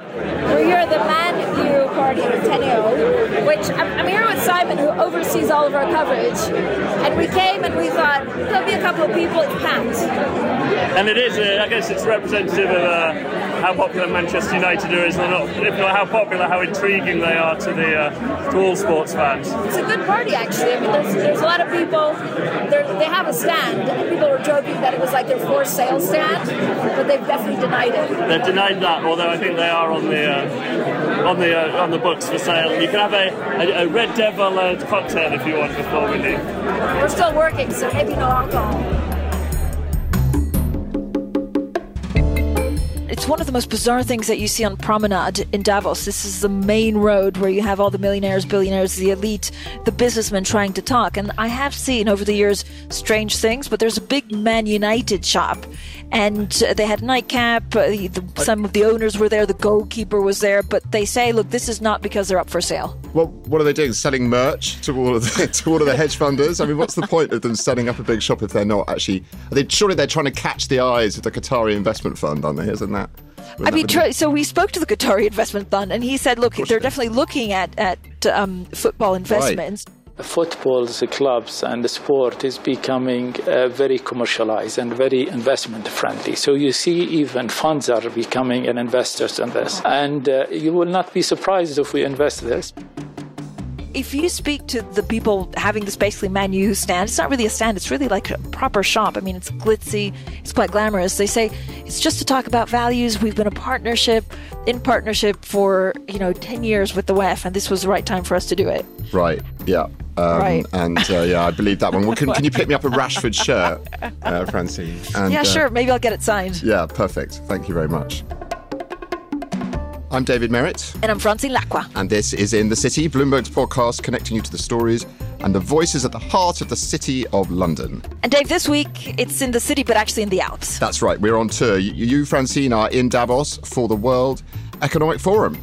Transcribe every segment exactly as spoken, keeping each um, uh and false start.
We're here at the Man U party centennial, which I'm, I'm here with Simon, who oversees all of our coverage. And we came and we thought, there'll be a couple of people, it's packed. And it is, uh, I guess it's representative of uh, how popular Manchester United are, is not, if not how popular, how intriguing they are to the uh, to all sports fans. It's a good party, actually. I mean, there's, there's a lot of people, they have a stand, and people were joking that it was like their for sale stand, but they've definitely denied it. They've denied that, although I think they are on the uh, on the uh, on the books for sale. You can have a, a, a Red Devil uh, cocktail if you want before we leave. We're still working, so maybe no alcohol. It's one of the most bizarre things that you see on Promenade in Davos. This is the main road where you have all the millionaires, billionaires, the elite, the businessmen trying to talk. And I have seen over the years strange things, but there's a big Man United shop. And they had a nightcap. Some of the owners were there. The goalkeeper was there. But they say, look, this is not because they're up for sale. Well, what are they doing? Selling merch to all of the, to all of the hedge funders? I mean, what's the point of them setting up a big shop if they're not actually... Are they, surely they're trying to catch the eyes of the Qatari investment fund, aren't they? Isn't that... I mean, tr- so we spoke to the Qatari investment fund and he said, look, they're definitely looking at, at um, football investments. Right. Football, the clubs and the sport is becoming uh, very commercialized and very investment friendly. So you see even funds are becoming an investors in this. And uh, you will not be surprised if we invest this. If you speak to the people having this basically Man U stand, it's not really a stand, it's really like a proper shop. I mean, it's glitzy, it's quite glamorous. They say it's just to talk about values. We've been a partnership, in partnership for, you know, ten years with the W E F, and this was the right time for us to do it. Right, yeah. Um, right. And uh, yeah, I believe that one. Well, can, can you pick me up a Rashford shirt, uh, Francine? And, yeah, sure. Uh, Maybe I'll get it signed. Yeah, perfect. Thank you very much. I'm David Merritt. And I'm Francine Lacqua. And this is In the City, Bloomberg's podcast connecting you to the stories and the voices at the heart of the city of London. And Dave, this week it's in the city, but actually in the Alps. That's right. We're on tour. You, you Francine, are in Davos for the World Economic Forum.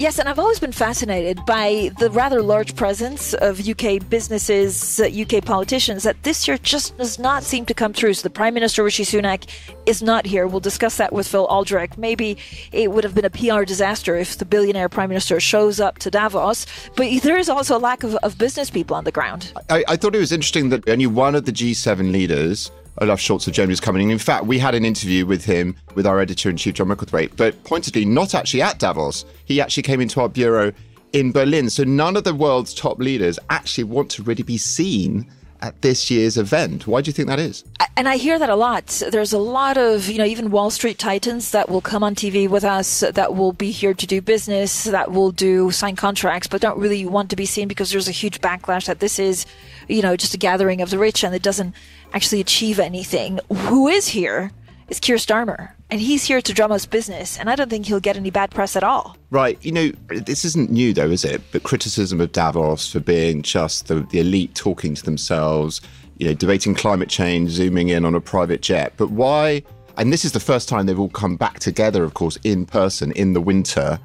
Yes, and I've always been fascinated by the rather large presence of U K businesses, U K politicians, that this year just does not seem to come through. So the Prime Minister, Rishi Sunak, is not here. We'll discuss that with Phil Aldrick. Maybe it would have been a P R disaster if the billionaire Prime Minister shows up to Davos. But there is also a lack of, of business people on the ground. I, I thought it was interesting that only one of the G seven leaders, Olaf Scholz of Germany, was coming in. In fact, we had an interview with him, with our editor-in-chief, John Micklethwait, but pointedly not actually at Davos. He actually came into our bureau in Berlin. So none of the world's top leaders actually want to really be seen at this year's event. Why do you think that is? And I hear that a lot. There's a lot of, you know, even Wall Street titans that will come on T V with us, that will be here to do business, that will do sign contracts, but don't really want to be seen because there's a huge backlash that this is, you know, just a gathering of the rich and it doesn't actually achieve anything. Who is here is Keir Starmer, and he's here to drum us business, and I don't think he'll get any bad press at all. Right. You know, this isn't new though, is it? But criticism of Davos for being just the, the elite talking to themselves, you know, debating climate change, zooming in on a private jet. But why? And this is the first time they've all come back together, of course, in person in the winter,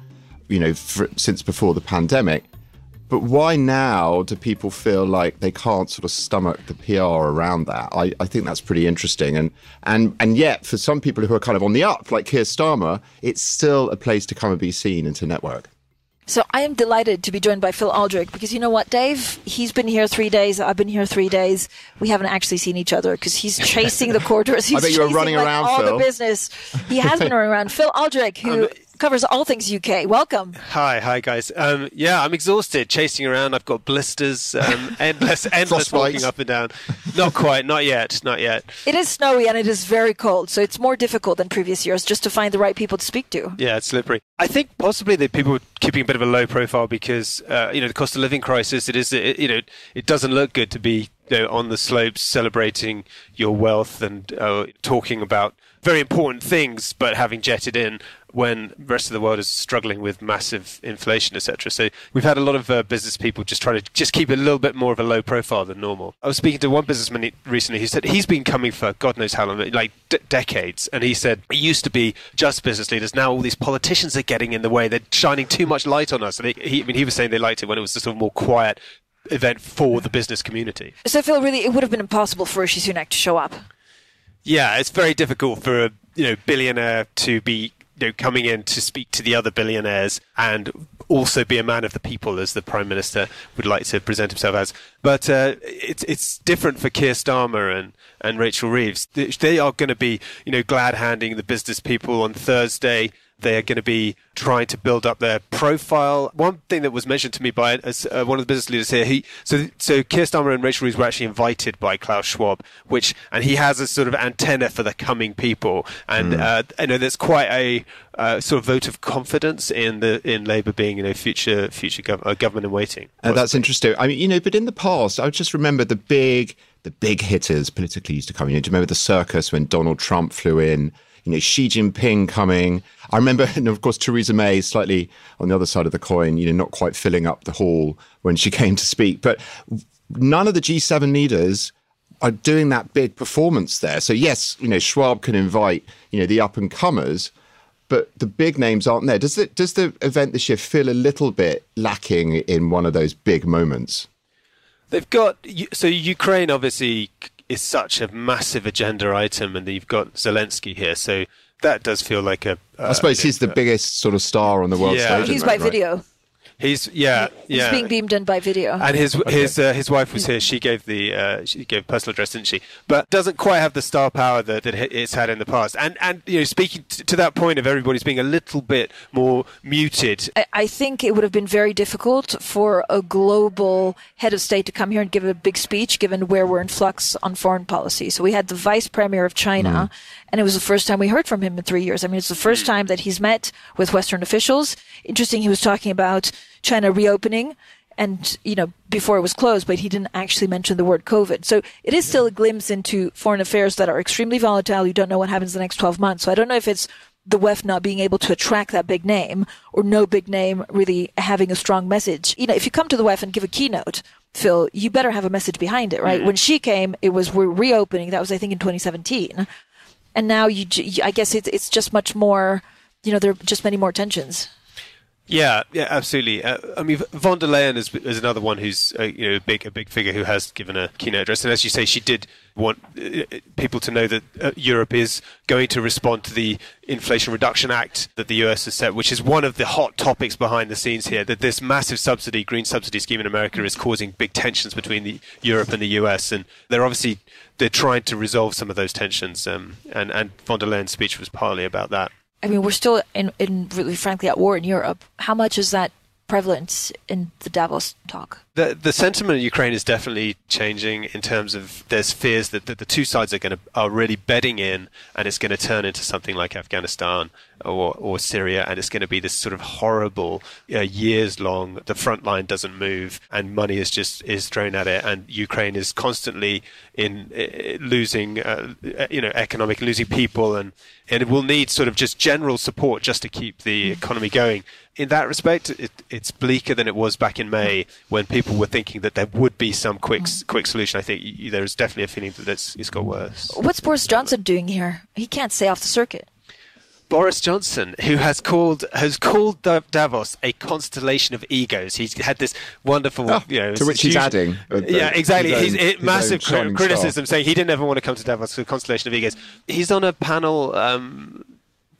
you know, for, since before the pandemic. But why now do people feel like they can't sort of stomach the P R around that? I, I think that's pretty interesting. And, and and yet, for some people who are kind of on the up, like Keir Starmer, it's still a place to come and be seen and to network. So I am delighted to be joined by Phil Aldrick, because you know what, Dave? He's been here three days. I've been here three days. We haven't actually seen each other because he's chasing the corridors. He's I bet you were running like, around, all Phil. The business. He has been running around. Phil Aldrick, who... Um, covers all things U K. Welcome. Hi, hi guys. Um, yeah, I'm exhausted chasing around. I've got blisters, um, endless, endless walking up and down. Not quite, not yet, not yet. It is snowy and it is very cold, so it's more difficult than previous years just to find the right people to speak to. Yeah, it's slippery. I think possibly that people are keeping a bit of a low profile because, uh, you know, the cost of living crisis, it is, it, you know, it doesn't look good to be, you know, on the slopes celebrating your wealth and uh, talking about very important things, but having jetted in when the rest of the world is struggling with massive inflation, et cetera. So we've had a lot of uh, business people just trying to just keep a little bit more of a low profile than normal. I was speaking to one businessman recently who said he's been coming for God knows how long, like d- decades. And he said, it used to be just business leaders. Now all these politicians are getting in the way. They're shining too much light on us. And they, he, I mean, he was saying they liked it when it was sort of more quiet event for the business community. So Phil, really, it would have been impossible for Rishi Sunak to show up. Yeah, it's very difficult for a you know billionaire to be you know, coming in to speak to the other billionaires and also be a man of the people, as the Prime Minister would like to present himself as. But uh, it's it's different for Keir Starmer and, and Rachel Reeves. They are going to be you know glad-handing the business people on Thursday. They are going to be trying to build up their profile. One thing that was mentioned to me by as, uh, one of the business leaders here, he so so Keir Starmer and Rachel Reeves were actually invited by Klaus Schwab, which and he has a sort of antenna for the coming people, and mm. uh, you know there's quite a uh, sort of vote of confidence in the in Labour being you know future future gov- uh, government in waiting. Uh, that's interesting. I mean, you know, but in the past, I just remember the big the big hitters politically used to come. You know, do you remember the circus when Donald Trump flew in? You know, Xi Jinping coming. I remember, and of course, Theresa May slightly on the other side of the coin, you know, not quite filling up the hall when she came to speak. But none of the G seven leaders are doing that big performance there. So yes, you know, Schwab can invite, you know, the up and comers, but the big names aren't there. Does it, does the event this year feel a little bit lacking in one of those big moments? They've got, so Ukraine obviously is such a massive agenda item, and you've got Zelensky here, so that does feel like a... Uh, I suppose he's the uh, biggest sort of star on the world yeah. stage. He's by right? video. He's yeah, he's yeah. being beamed in by video. And his okay. his uh, his wife was here. She gave the uh, she gave a personal address, didn't she? But doesn't quite have the star power that, that it's had in the past. And and you know, speaking t- to that point of everybody's being a little bit more muted. I, I think it would have been very difficult for a global head of state to come here and give a big speech, given where we're in flux on foreign policy. So we had the vice premier of China, mm. and it was the first time we heard from him in three years. I mean, it's the first time that he's met with Western officials. Interesting, he was talking about China reopening, and you know before it was closed, but he didn't actually mention the word COVID. So it is still a glimpse into foreign affairs that are extremely volatile. You don't know what happens in the next twelve months. So I don't know if it's the W E F not being able to attract that big name, or no big name really having a strong message. You know, if you come to the W E F and give a keynote, Phil, you better have a message behind it, right? Mm-hmm. When she came, it was we're reopening. That was I think in twenty seventeen, and now you, I guess it's it's just much more. You know, there are just many more tensions. Yeah, yeah, absolutely. Uh, I mean, von der Leyen is, is another one who's uh, you know big, a big figure who has given a keynote address, and as you say, she did want uh, people to know that uh, Europe is going to respond to the Inflation Reduction Act that the U S has set, which is one of the hot topics behind the scenes here. That this massive subsidy, green subsidy scheme in America, is causing big tensions between the, Europe and the U S, and they're obviously they're trying to resolve some of those tensions. Um, and and von der Leyen's speech was partly about that. I mean, we're still, in, in really frankly, at war in Europe. How much is that prevalent in the Davos talk? The the sentiment in Ukraine is definitely changing in terms of there's fears that, that the two sides are going to are really bedding in, and it's going to turn into something like Afghanistan or or Syria, and it's going to be this sort of horrible uh, years long. The front line doesn't move, and money is just is thrown at it, and Ukraine is constantly in uh, losing, uh, you know, economic losing people, and. And it will need sort of just general support just to keep the economy going. In that respect, it, it's bleaker than it was back in May when people were thinking that there would be some quick quick solution. I think there is definitely a feeling that it's, it's got worse. What's Boris Johnson doing here? He can't stay off the circuit. Boris Johnson, who has called has called Davos a constellation of egos. He's had this wonderful, oh, you know, to which he's adding, the, yeah, exactly. His he's, own, it, his massive cri- criticism, star. saying he didn't ever want to come to Davos. So constellation of egos. He's on a panel. Um,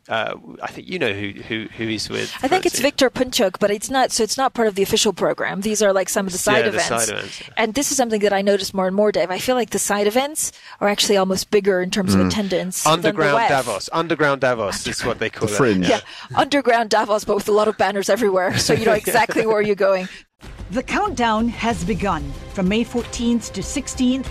uh, I think you know who who, who he's with. I think Francine. It's Victor Punchuk, but it's not. So it's not part of the official program. These are like some of the side yeah, events. The side events. And this is something that I notice more and more, Dave. I feel like the side events are actually almost bigger in terms mm. of attendance. Underground than the Davos. Underground Davos Underground. is what they call the it. Fringe. Yeah. yeah, underground Davos, but with a lot of banners everywhere, so you know exactly where you're going. The countdown has begun. From May fourteenth to sixteenth,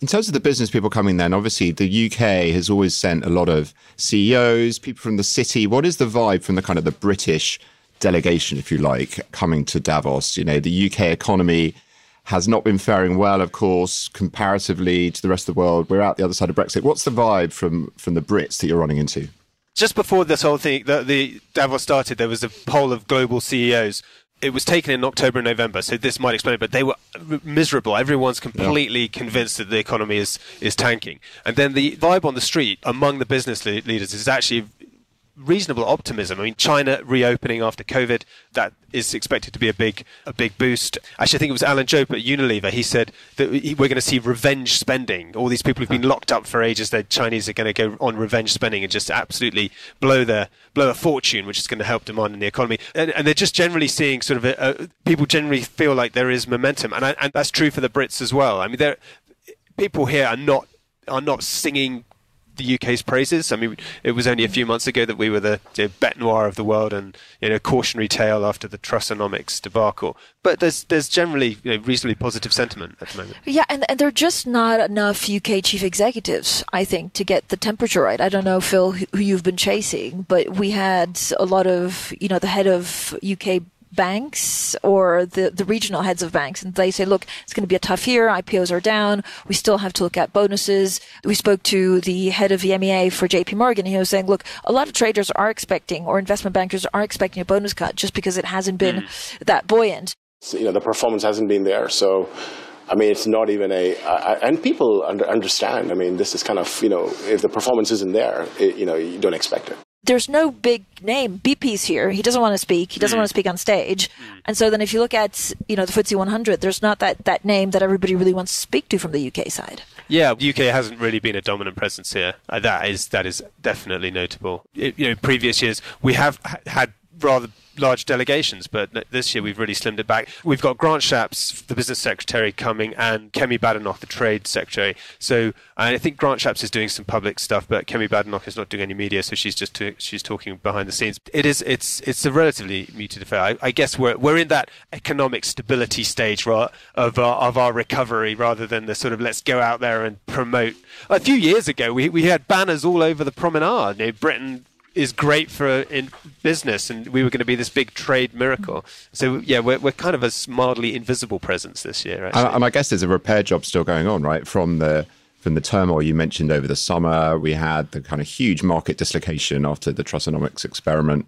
In terms of the business people coming then, obviously the U K has always sent a lot of C E Os, people from the city. What is the vibe from the kind of the British delegation, if you like, coming to Davos? You know, the U K economy has not been faring well, of course, comparatively to the rest of the world. We're out the other side of Brexit. What's the vibe from, from the Brits that you're running into? Just before this whole thing, the, the Davos started, there was a poll of global C E Os. It was taken in October and November, so this might explain it, but they were miserable. Everyone's completely yeah. convinced that the economy is, is tanking. And then the vibe on the street among the business le- leaders is actually reasonable optimism. I mean, China reopening after COVID, that is expected to be a big a big boost. Actually, I think it was Alan Jope at Unilever. He said that we're going to see revenge spending. All these people who've been locked up for ages, the Chinese are going to go on revenge spending and just absolutely blow their blow a fortune, which is going to help demand in the economy. And, and they're just generally seeing sort of a, a, people generally feel like there is momentum, and I, and that's true for the Brits as well. I mean, there people here are not are not singing the U K's praises. I mean, it was only a few months ago that we were the, the bête noire of the world and, you know, cautionary tale after the Trussonomics debacle. But there's there's generally, you know, reasonably positive sentiment at the moment. Yeah, and, and there are just not enough U K chief executives, I think, to get the temperature right. I don't know, Phil, who you've been chasing, but we had a lot of, you know, the head of U K banks or the, the regional heads of banks, and they say, look, it's going to be a tough year. I P Os are down. We still have to look at bonuses. We spoke to the head of the M E A for J P Morgan, and he was saying, look, a lot of traders are expecting, or investment bankers are expecting, a bonus cut just because it hasn't been mm. that buoyant. So, you know, the performance hasn't been there. So, I mean, it's not even a, uh, and people under, understand. I mean, this is kind of, you know, if the performance isn't there, it, you know, you don't expect it. There's no big name. B P's here. He doesn't want to speak. He doesn't want to speak on stage. And so then if you look at, you know, the F T S E one hundred, there's not that, that name that everybody really wants to speak to from the U K side. Yeah, the U K hasn't really been a dominant presence here. That is that is definitely notable. It, you know, previous years, we have had rather large delegations, but this year we've really slimmed it back. We've got Grant Shapps, the business secretary, coming, and Kemi Badenoch, the trade secretary. So I think Grant Shapps is doing some public stuff, but Kemi Badenoch is not doing any media, so she's just to, she's talking behind the scenes. It is it's it's a relatively muted affair. I, I guess we're we're in that economic stability stage of our, of our recovery, rather than the sort of let's go out there and promote. A few years ago, we we had banners all over the promenade. You know, Britain is great for in business, and we were going to be this big trade miracle. So yeah, we're we're kind of a mildly invisible presence this year, actually. And, and I guess there's a repair job still going on, right? From the from the turmoil you mentioned over the summer, we had the kind of huge market dislocation after the Trussonomics experiment,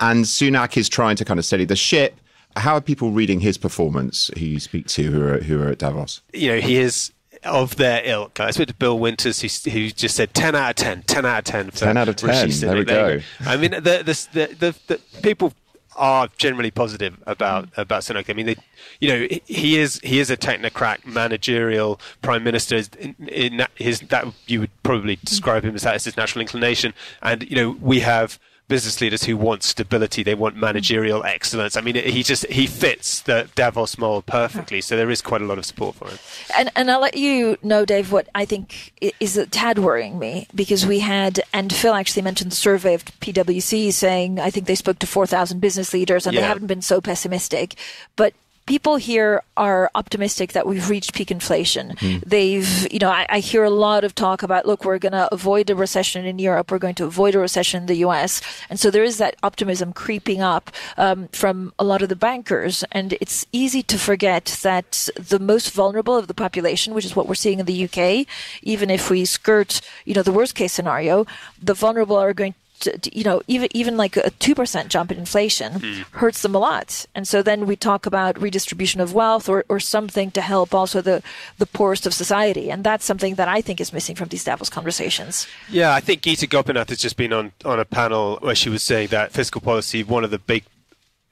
and Sunak is trying to kind of steady the ship. How are people reading his performance? Who you speak to, who are who are at Davos? You know, he is of their ilk. I spoke to Bill Winters, who, who just said ten out of ten, ten out of ten. For ten out of ten, there we go. I mean, the, the, the, the, the people are generally positive about, about Sunak. I mean, they, you know, he is he is a technocrat, managerial prime minister. In, in his, that you would probably describe him as that as his natural inclination. And, you know, we have business leaders who want stability, they want managerial excellence. I mean, he just he fits the Davos mold perfectly, so there is quite a lot of support for him. And and I'll let you know, Dave, what I think is a tad worrying me, because we had, and Phil actually mentioned the survey of P W C saying, I think they spoke to four thousand business leaders, and yeah. they haven't been so pessimistic. But people here are optimistic that we've reached peak inflation. Mm. They've, you know, I, I hear a lot of talk about, look, we're going to avoid a recession in Europe. We're going to avoid a recession in the U S. And so there is that optimism creeping up um, from a lot of the bankers. And it's easy to forget that the most vulnerable of the population, which is what we're seeing in the U K, even if we skirt, you know, the worst case scenario, the vulnerable are going to To, to, you know, even even like a two percent jump in inflation mm. hurts them a lot. And so then we talk about redistribution of wealth or, or something to help also the, the poorest of society. And that's something that I think is missing from these Davos conversations. Yeah, I think Geeta Gopinath has just been on, on a panel where she was saying that fiscal policy, one of the big,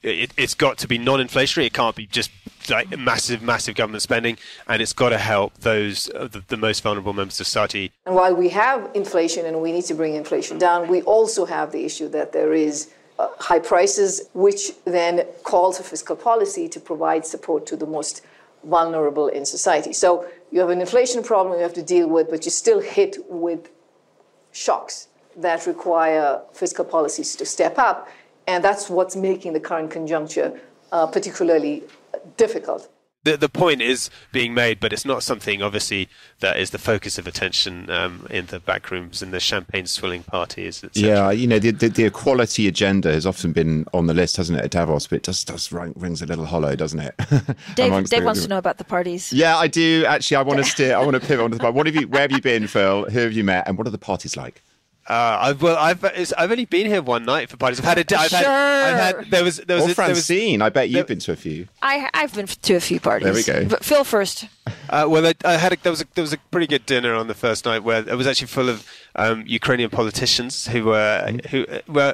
it, it's got to be non-inflationary. It can't be just like massive, massive government spending. And it's got to help those, uh, the, the most vulnerable members of society. And while we have inflation and we need to bring inflation down, we also have the issue that there is uh, high prices, which then calls for fiscal policy to provide support to the most vulnerable in society. So you have an inflation problem you have to deal with, but you're still hit with shocks that require fiscal policies to step up. And that's what's making the current conjuncture uh, particularly difficult. The, the point is being made, but it's not something, obviously, that is the focus of attention um, in the back rooms and the champagne-swilling parties, et cetera. Yeah, you know, the, the, the equality agenda has often been on the list, hasn't it, at Davos? But it just does ring, rings a little hollow, doesn't it? Dave, Dave the, wants to know about the parties. Yeah, I do. Actually, I want to steer. I want to pivot onto the party. What have you? Where have you been, Phil? Who have you met? And what are the parties like? Uh, I've, well, I've I've only been here one night for parties. I've had a I've sure. had, I've had there was there was or a, Francine. There was, I bet you've there, been to a few. I I've been to a few parties. There we go. But Phil first. Uh, well, I, I had a, there was a, there was a pretty good dinner on the first night where it was actually full of um, Ukrainian politicians who were who were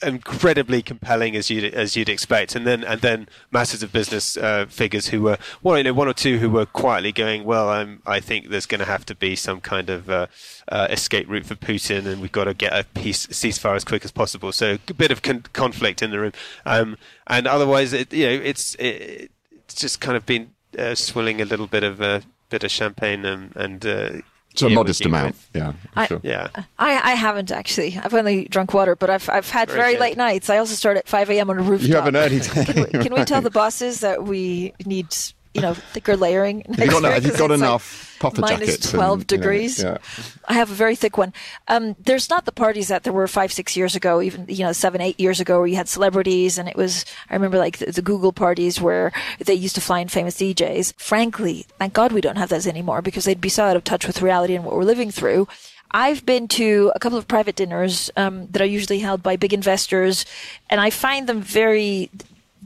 incredibly compelling as you as you'd expect, and then and then masses of business uh, figures who were well, you know, one or two who were quietly going, well, I'm I think there's going to have to be some kind of uh, uh, escape route for Putin, and we've got to get a peace ceasefire as quick as possible. So a bit of con- conflict in the room, um, and otherwise, it, you know, it's it, it's just kind of been uh, swilling a little bit of a uh, bit of champagne and and. Uh, So a modest amount, yeah. I, sure. yeah. I, I haven't actually. I've only drunk water, but I've I've had very, very late nights. I also start at five a.m. on a rooftop. You have an early time. Can, we, can right. we tell the bosses that we need, you know, thicker layering? Have you got, year, have you got enough like puffer jackets? Minus twelve and, degrees. You know, yeah. I have a very thick one. Um, there's not the parties that there were five, six years ago, even you know, seven, eight years ago, where you had celebrities, and it was. I remember like the, the Google parties where they used to fly in famous D Js. Frankly, thank God we don't have those anymore because they'd be so out of touch with reality and what we're living through. I've been to a couple of private dinners um, that are usually held by big investors, and I find them very.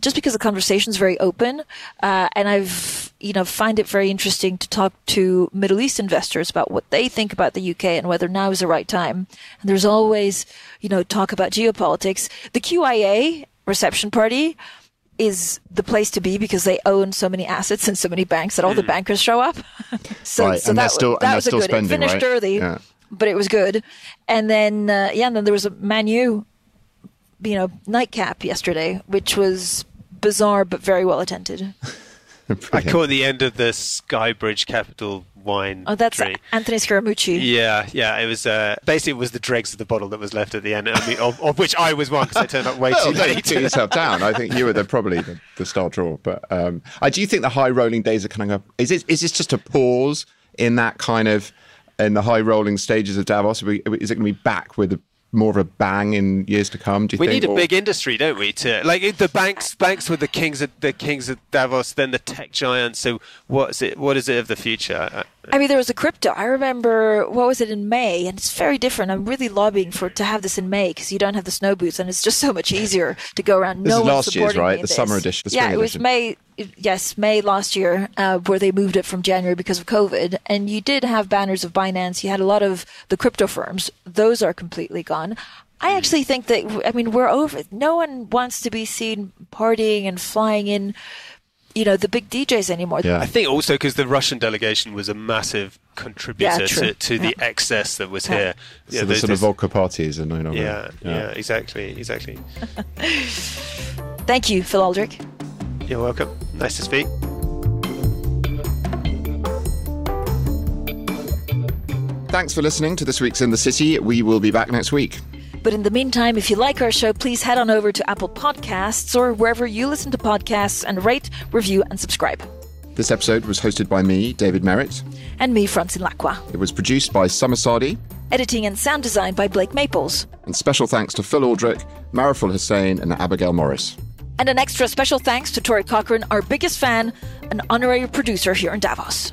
Just because the conversation is very open, uh, and I've, you know, find it very interesting to talk to Middle East investors about what they think about the U K and whether now is the right time. And there's always, you know, talk about geopolitics. The Q I A reception party is the place to be because they own so many assets and so many banks that all mm. the bankers show up. so, right. so and that, still, that and was a good. Spending, it finished right? early, yeah. but it was good. And then, uh, yeah, and then there was a Man U. you know, nightcap yesterday, which was bizarre but very well attended. I caught the end of the Skybridge Capital wine. Oh, that's drink. Anthony Scaramucci. Yeah, yeah. It was uh, basically it was the dregs of the bottle that was left at the end, I mean, of, of which I was one because I turned up way well, too late. You put yourself down. I think you were the, probably the, the star draw. But um, I do think the high rolling days are coming up. Is it? Is this just a pause in that kind of in the high rolling stages of Davos? Is it going to be back with the more of a bang in years to come? Do you we think? need a or- big industry, don't we? To like the banks, banks were the kings of the kings of Davos. Then the tech giants. So what's it? What is it of the future? I mean, there was a crypto. I remember what was it in May, and it's very different. I'm really lobbying for to have this in May because you don't have the snow boots, and it's just so much easier to go around. This no is last year's, right? The this. summer edition. The yeah, it was edition. May. Yes, May last year, uh, where they moved it from January because of COVID. And you did have banners of Binance. You had a lot of the crypto firms. Those are completely gone. I actually think that, I mean, we're over. No one wants to be seen partying and flying in, you know, the big D Js anymore. Yeah. I think also because the Russian delegation was a massive contributor yeah, to, to the yeah. excess that was yeah. here. So yeah, the those, sort of vodka parties are no longer. Yeah, yeah, yeah, exactly, exactly. Thank you, Phil Aldrick. You're welcome. Nice to speak. Thanks for listening to this week's In the City. We will be back next week. But in the meantime, if you like our show, please head on over to Apple Podcasts or wherever you listen to podcasts and rate, review and subscribe. This episode was hosted by me, David Merritt. And me, Francine Lacqua. It was produced by Summer Sardi. Editing and sound design by Blake Maples. And special thanks to Phil Aldrick, Mariful Hussain and Abigail Morris. And an extra special thanks to Tori Cochran, our biggest fan, an honorary producer here in Davos.